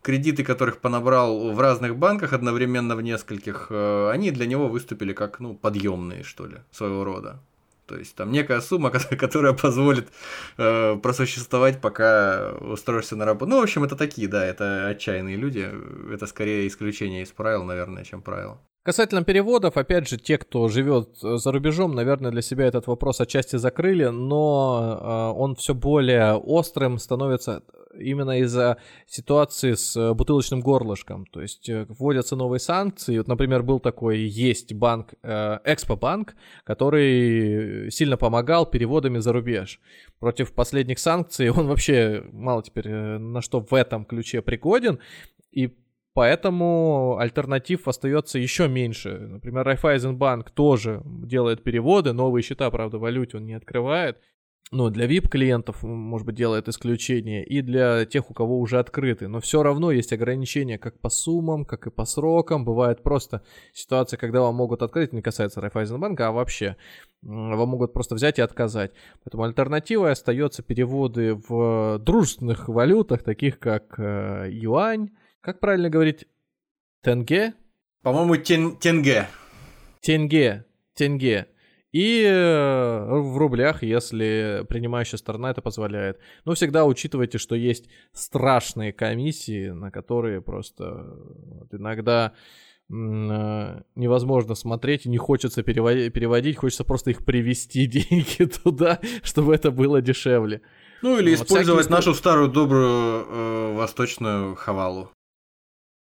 кредиты, которых понабрал в разных банках одновременно в нескольких, они для него выступили как, ну, подъемные, что ли, своего рода. То есть там некая сумма, которая позволит э, просуществовать, пока устроишься на работу. Ну, в общем, это такие, да, это отчаянные люди. Это скорее исключение из правил, наверное, чем правило. Касательно переводов, опять же, те, кто живет за рубежом, наверное, для себя этот вопрос отчасти закрыли, но он все более острым становится именно из-за ситуации с бутылочным горлышком. То есть вводятся новые санкции. Вот, например, был такой, есть банк, Экспобанк, который сильно помогал переводами за рубеж. Против последних санкций он вообще мало теперь на что в этом ключе пригоден, и поэтому альтернатив остается еще меньше. Например, Райфайзенбанк тоже делает переводы, новые счета, правда, в валюте он не открывает. Ну, для ви ай пи-клиентов, может быть, делает исключение, и для тех, у кого уже открыты. Но все равно есть ограничения как по суммам, как и по срокам. Бывает просто ситуация, когда вам могут открыть, не касается Райфайзенбанка, а вообще вам могут просто взять и отказать. Поэтому альтернативой остаются переводы в дружественных валютах, таких как юань. Как правильно говорить? Тенге? По-моему, тен- тенге. Тенге. Тенге. И в рублях, если принимающая сторона это позволяет. Но всегда учитывайте, что есть страшные комиссии, на которые просто иногда невозможно смотреть, не хочется переводить, хочется просто их привести деньги туда, чтобы это было дешевле. Ну или вот использовать всякие... нашу старую добрую э, восточную хавалу.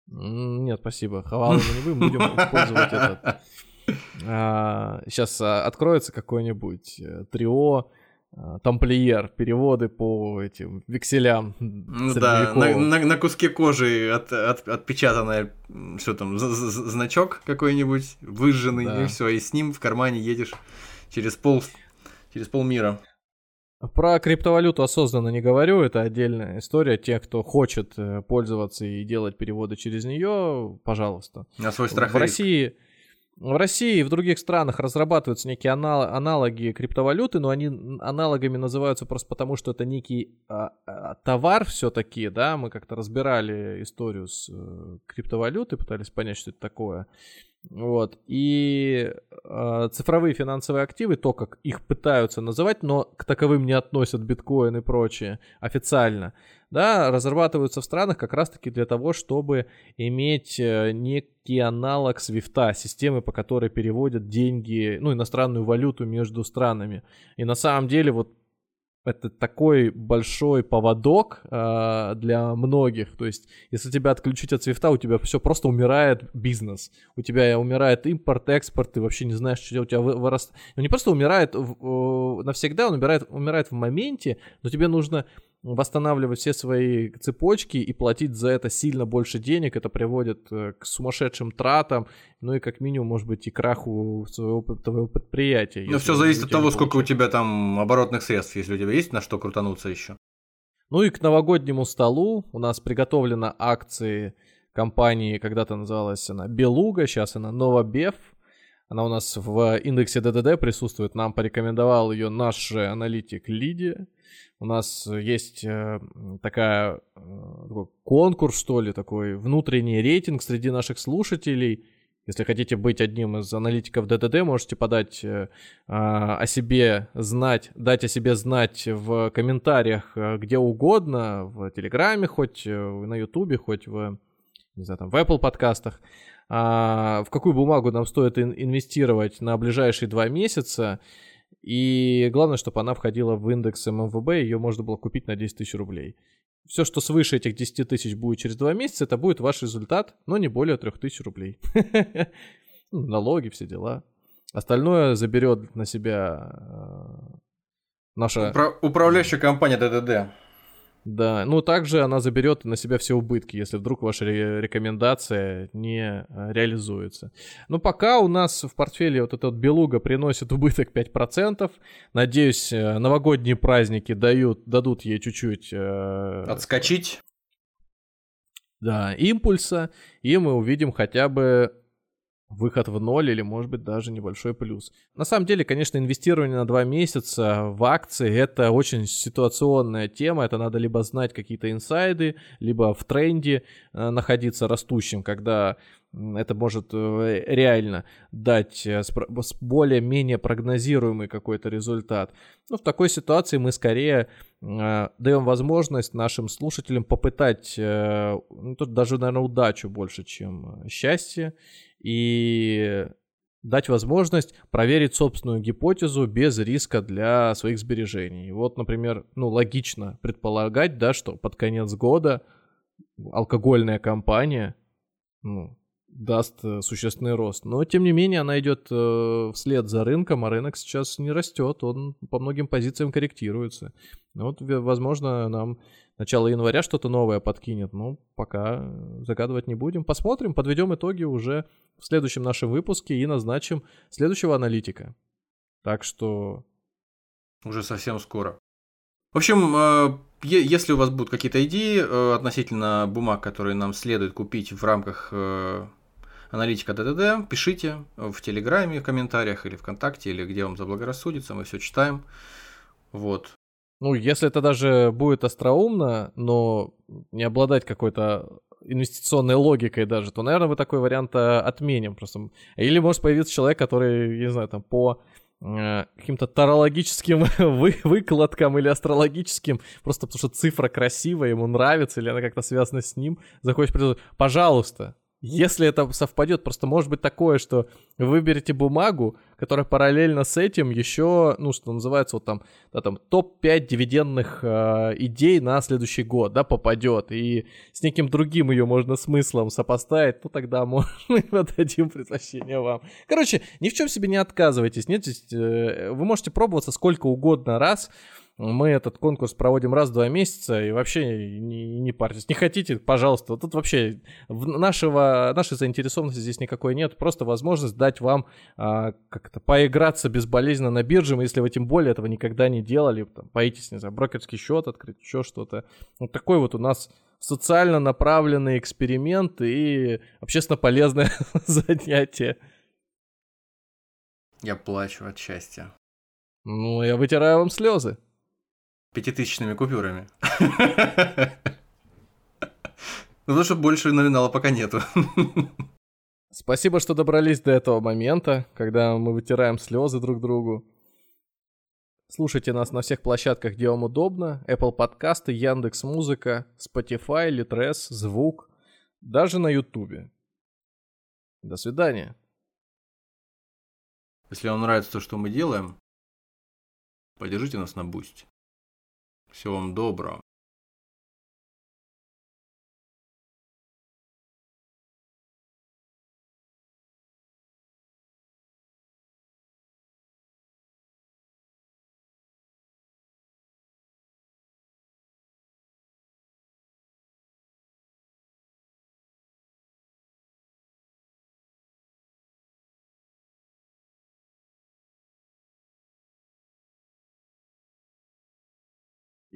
Нет, спасибо. Хавалу мы не будем, будем использовать этот. Сейчас откроется какой-нибудь трио, тамплиер, переводы по этим векселям. Да, на, на, на куске кожи от, от, отпечатанный, что там, значок какой-нибудь, выжженный, да. И все, и с ним в кармане едешь через пол, через полмира. Про криптовалюту осознанно не говорю, это отдельная история. Те, кто хочет пользоваться и делать переводы через нее, пожалуйста. На свой страх и риск. В России, в России и в других странах разрабатываются некие аналоги криптовалюты, но они аналогами называются просто потому, что это некий товар все-таки, да, мы как-то разбирали историю с криптовалютой, пытались понять, что это такое. Вот, и э, цифровые финансовые активы, то, как их пытаются называть, но к таковым не относят биткоин и прочее официально, да, разрабатываются в странах как раз-таки для того, чтобы иметь некий аналог свифт, системы, по которой переводят деньги, ну, иностранную валюту между странами. И на самом деле вот это такой большой поводок э, для многих. То есть, если тебя отключить от свифта, у тебя все просто умирает бизнес. У тебя умирает импорт, экспорт, ты вообще не знаешь, что у тебя вырастает. Он не просто умирает в, навсегда, он умирает, умирает в моменте, но тебе нужно восстанавливать все свои цепочки и платить за это сильно больше денег. Это приводит к сумасшедшим тратам, ну и как минимум, может быть, и краху своего твоего предприятия. Но все зависит от того, получить. Сколько у тебя там оборотных средств, если у тебя есть на что крутануться еще. Ну и к новогоднему столу у нас приготовлены акции компании, когда-то называлась она «Белуга», сейчас она «Новабев». Она у нас в индексе ДДД присутствует, нам порекомендовал ее наш аналитик Лидия. У нас есть такая, такой конкурс, что ли, такой внутренний рейтинг среди наших слушателей. Если хотите быть одним из аналитиков ДТД, можете подать э, о себе знать, дать о себе знать в комментариях где угодно, в Телеграме, хоть на Ютубе, хоть в, не знаю, там, в Apple подкастах. А, в какую бумагу нам стоит ин- инвестировать на ближайшие два месяца. И главное, чтобы она входила в индекс эм эм вэ бэ, ее можно было купить на десять тысяч рублей. Все, что свыше этих десять тысяч будет через два месяца, это будет ваш результат, но не более три тысячи рублей. Налоги, все дела. Остальное заберет на себя наша... Управляющая компания ДТД. Да, ну также она заберет на себя все убытки, если вдруг ваша рекомендация не реализуется. Но пока у нас в портфеле вот этот Белуга приносит убыток пять процентов. Надеюсь, новогодние праздники дают, дадут ей чуть-чуть... Э, Отскочить. Да, импульса. И мы увидим хотя бы выход в ноль или, может быть, даже небольшой плюс. На самом деле, конечно, инвестирование на два месяца в акции – это очень ситуационная тема. Это надо либо знать какие-то инсайды, либо в тренде э, находиться растущим, когда это может э, реально дать э, спро- более-менее прогнозируемый какой-то результат. Но в такой ситуации мы скорее э, даем возможность нашим слушателям попытать, э, ну, тут даже, наверное, удачу больше, чем счастье, и дать возможность проверить собственную гипотезу без риска для своих сбережений. Вот, например, ну, логично предполагать, да, что под конец года алкогольная компания, ну, даст существенный рост. Но, тем не менее, она идет э, вслед за рынком, а рынок сейчас не растет, он по многим позициям корректируется. Вот, возможно, нам начало января что-то новое подкинет, но пока загадывать не будем. Посмотрим, подведем итоги уже в следующем нашем выпуске и назначим следующего аналитика. Так что... Уже совсем скоро. В общем... Э... Если у вас будут какие-то идеи относительно бумаг, которые нам следует купить в рамках аналитика ДТД, пишите в Телеграме, в комментариях или ВКонтакте, или где вам заблагорассудится, мы все читаем. Вот. Ну, если это даже будет остроумно, но не обладать какой-то инвестиционной логикой даже, то, наверное, мы такой вариант отменим просто. Или может появиться человек, который, я не знаю, там по... каким-то тарологическим вы, выкладкам или астрологическим, просто потому что цифра красивая, ему нравится, или она как-то связана с ним, захочет придумать. Пожалуйста, если это совпадет, просто может быть такое, что вы выберете бумагу, которая параллельно с этим еще, ну, что называется, вот там, да, там топ пять дивидендных э, идей на следующий год, да, попадет, и с неким другим ее можно смыслом сопоставить, ну, тогда мы отдадим предпочтение вам. Короче, ни в чем себе не отказывайтесь, нет, здесь, э, вы можете пробоваться сколько угодно раз, мы этот конкурс проводим раз в два месяца, и вообще не, не парьтесь. Не хотите, пожалуйста, тут вообще нашего, нашей заинтересованности здесь никакой нет, просто возможность дать вам а, как-то поиграться безболезненно на бирже, если вы тем более этого никогда не делали, там, боитесь, не знаю, брокерский счет открыть, еще что-то. Вот такой вот у нас социально направленный эксперимент и общественно полезное занятие. Я плачу от счастья. Ну, я вытираю вам слезы. Пятитысячными купюрами. Ну, потому что больше номинала пока нету. Спасибо, что добрались до этого момента, когда мы вытираем слезы друг другу. Слушайте нас на всех площадках, где вам удобно. Apple подкасты, Яндекс.Музыка, Spotify, Литрес, Звук. Даже на Ютубе. До свидания. Если вам нравится то, что мы делаем, поддержите нас на Бусти. Всего вам доброго.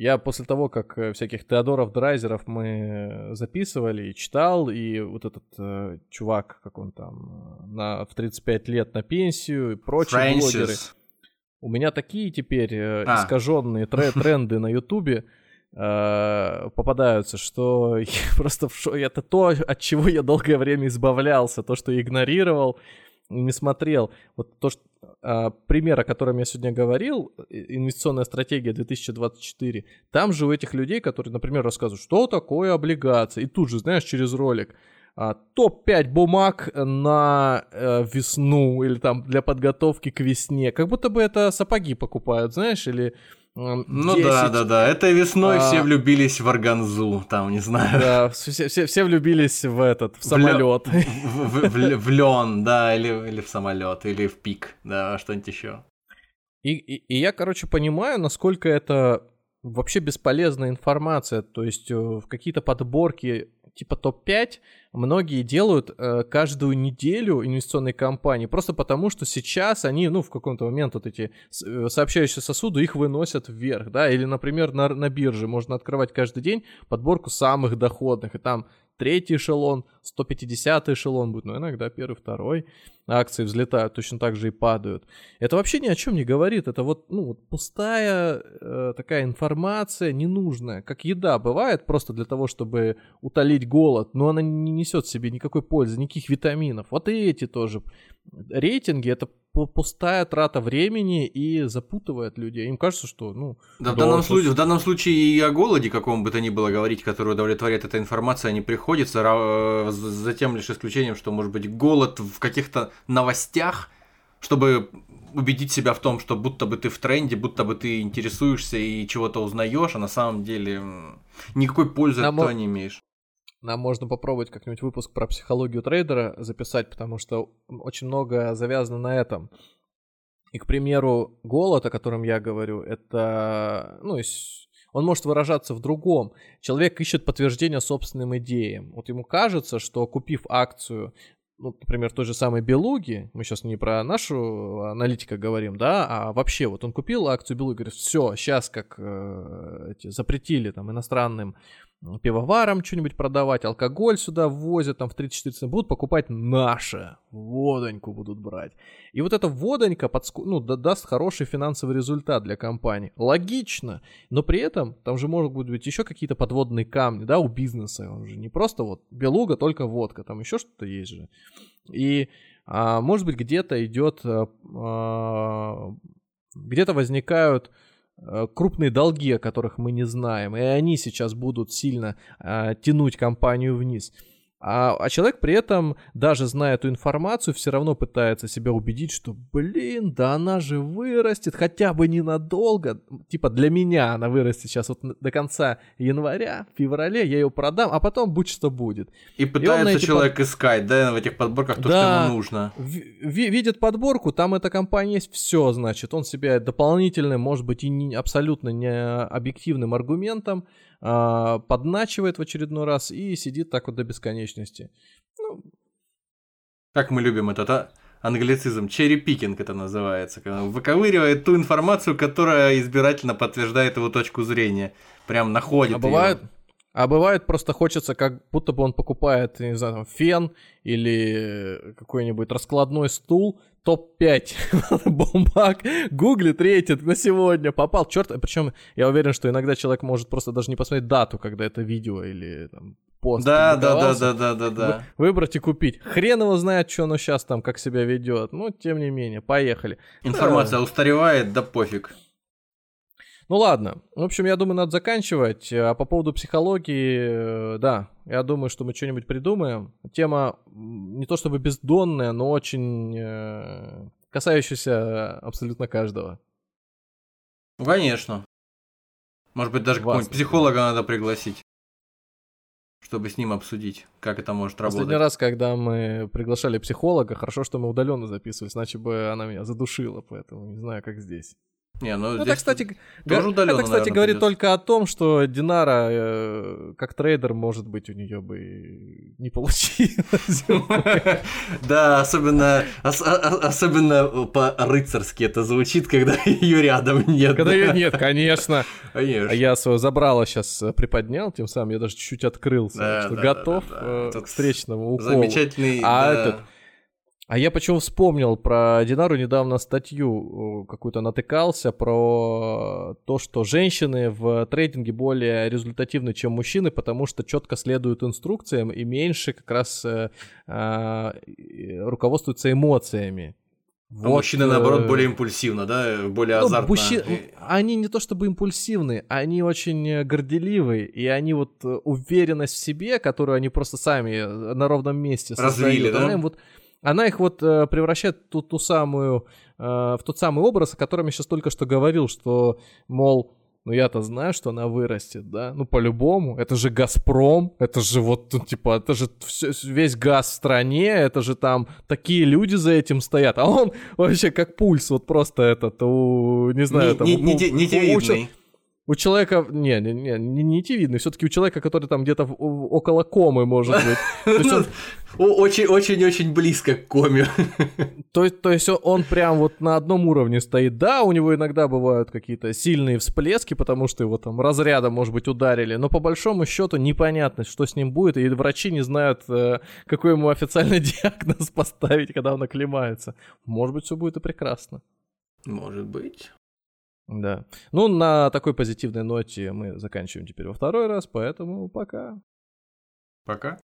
Я после того, как всяких Теодоров, Драйзеров мы записывали и читал, и вот этот э, чувак, как он там, на, в тридцать пять лет на пенсию и прочие Фрэнсис. Блогеры. У меня такие теперь э, а. искаженные тренды на Ютубе, э, попадаются, что я просто в шоке. Это то, от чего я долгое время избавлялся, то, что игнорировал, не смотрел. Вот то, что, э, пример, о котором я сегодня говорил, инвестиционная стратегия две тысячи двадцать четыре, там же у этих людей, которые, например, рассказывают, что такое облигации, и тут же, знаешь, через ролик, Uh, топ пять бумаг на uh, весну или там для подготовки к весне. Как будто бы это сапоги покупают, знаешь, или uh, ну десять. да, да, да. Этой весной uh, все влюбились в органзу, там, не знаю. Да, все, все, все влюбились в этот, в самолет. В лен, да, или в самолет, или в пик, да, что-нибудь еще. И я, короче, понимаю, насколько это вообще бесполезная информация. То есть в какие-то подборки типа топ пять многие делают э, каждую неделю инвестиционные компании, просто потому, что сейчас они, ну, в каком-то момент вот эти сообщающие сосуды, их выносят вверх, да, или, например, на, на бирже можно открывать каждый день подборку самых доходных, и там третий эшелон, сто пятидесятый эшелон будет, но иногда первый, второй акции взлетают, точно так же и падают. Это вообще ни о чем не говорит, это вот, ну, вот пустая э, такая информация, ненужная, как еда бывает просто для того, чтобы утолить голод, но она не несет себе никакой пользы, никаких витаминов. Вот и эти тоже рейтинги — это пустая трата времени и запутывает людей. Им кажется, что, ну... Да, в данном, случае, в данном случае и о голоде, каком бы то ни было говорить, который удовлетворяет эта информация, не приходится, за тем лишь исключением, что, может быть, голод в каких-то новостях, чтобы убедить себя в том, что будто бы ты в тренде, будто бы ты интересуешься и чего-то узнаешь, а на самом деле никакой пользы от этого не имеешь. Нам можно попробовать как-нибудь выпуск про психологию трейдера записать, потому что очень много завязано на этом. И, к примеру, голод, о котором я говорю, это, ну, он может выражаться в другом. Человек ищет подтверждение собственным идеям. Вот ему кажется, что, купив акцию, ну, например, той же самой Белуги, мы сейчас не про нашу аналитика говорим, да, а вообще вот он купил акцию Белуги, говорит, все, сейчас как э, эти, запретили там иностранным пивоварам что-нибудь продавать, алкоголь сюда ввозят, там в тридцать-четырнадцать будут покупать наше, водоньку будут брать. И вот эта водонька подску... ну, даст хороший финансовый результат для компании. Логично, но при этом там же могут быть еще какие-то подводные камни, да, у бизнеса. Он же не просто вот Белуга, только водка, там еще что-то есть же. И, а, может быть, где-то идет, а, где-то возникают крупные долги, о которых мы не знаем, и они сейчас будут сильно э, тянуть компанию вниз. А, а человек при этом, даже зная эту информацию, все равно пытается себя убедить, что, блин, да она же вырастет, хотя бы ненадолго, типа для меня она вырастет сейчас вот до конца января, февраля, я ее продам, а потом будь что будет. И пытается и человек под... искать, да, в этих подборках то, да, что ему нужно. В- видит подборку, там эта компания есть, все, значит, он себя дополнительным, может быть, и не, абсолютно не объективным аргументом подначивает в очередной раз и сидит так вот до бесконечности. Ну, как мы любим этот а? англицизм, черри-пикинг это называется, когда он выковыривает ту информацию, которая избирательно подтверждает его точку зрения, прям находит а бывает, ее. А бывает просто хочется, как будто бы он покупает, не знаю, там, фен или какой-нибудь раскладной стул, топ пять бумаг, гуглит рейтинг на сегодня, попал, черт, причем я уверен, что иногда человек может просто даже не посмотреть дату, когда это видео или там, пост. Да, да, да, да, да, да, да. Выбрать и купить. Хрен его знает, что оно сейчас там, как себя ведет, но тем не менее, поехали. Информация устаревает, да пофиг. Ну ладно, в общем, я думаю, надо заканчивать. А по поводу психологии, да, я думаю, что мы что-нибудь придумаем. Тема не то чтобы бездонная, но очень касающаяся абсолютно каждого. Ну, конечно. Может быть, даже какого-нибудь психолога надо пригласить, чтобы с ним обсудить, как это может работать. Последний раз, когда мы приглашали психолога, хорошо, что мы удаленно записывались, иначе бы она меня задушила, поэтому не знаю, как здесь. Не, ну это, кстати, тоже удаленно, это, кстати, наверное, говорит придётся. Только о том, что Динара, э, как трейдер, может быть, у нее бы не получилось. Да, особенно особенно по-рыцарски это звучит, когда ее рядом нет. Когда ее нет, конечно. Я свою забрала сейчас приподнял, тем самым я даже чуть-чуть открылся, что готов к встречному уколу. Замечательный. А я почему вспомнил про Динару, недавно статью какую-то натыкался про то, что женщины в трейдинге более результативны, чем мужчины, потому что четко следуют инструкциям и меньше как раз э, э, руководствуются эмоциями. Вот. А мужчины, наоборот, более импульсивно, да, более азартно. Ну, мужчи... Они не то чтобы импульсивны, они очень горделивы, и они вот уверенность в себе, которую они просто сами на ровном месте развили, создают, да? Она, им вот, она их вот превращает в ту, ту самую, в тот самый образ, о котором я сейчас только что говорил, что, мол, ну я-то знаю, что она вырастет, да, ну по-любому, это же Газпром, это же вот, типа, это же все, весь газ в стране, это же там такие люди за этим стоят, а он вообще как пульс, вот просто этот, у, не знаю, не, там... Не, у, не, у, не девидный. У, у человека, не, не, не, не, не девидный, все-таки у человека, который там где-то в, около комы, может быть. Очень-очень-очень близко к коме. То, то есть он прям вот на одном уровне стоит. Да, у него иногда бывают какие-то сильные всплески, потому что его там разрядом, может быть, ударили. Но по большому счету непонятно, что с ним будет. И врачи не знают, какой ему официальный диагноз поставить, когда он оклемается. Может быть, все будет и прекрасно. Может быть. Да. Ну, на такой позитивной ноте мы заканчиваем теперь во второй раз, поэтому пока. Пока.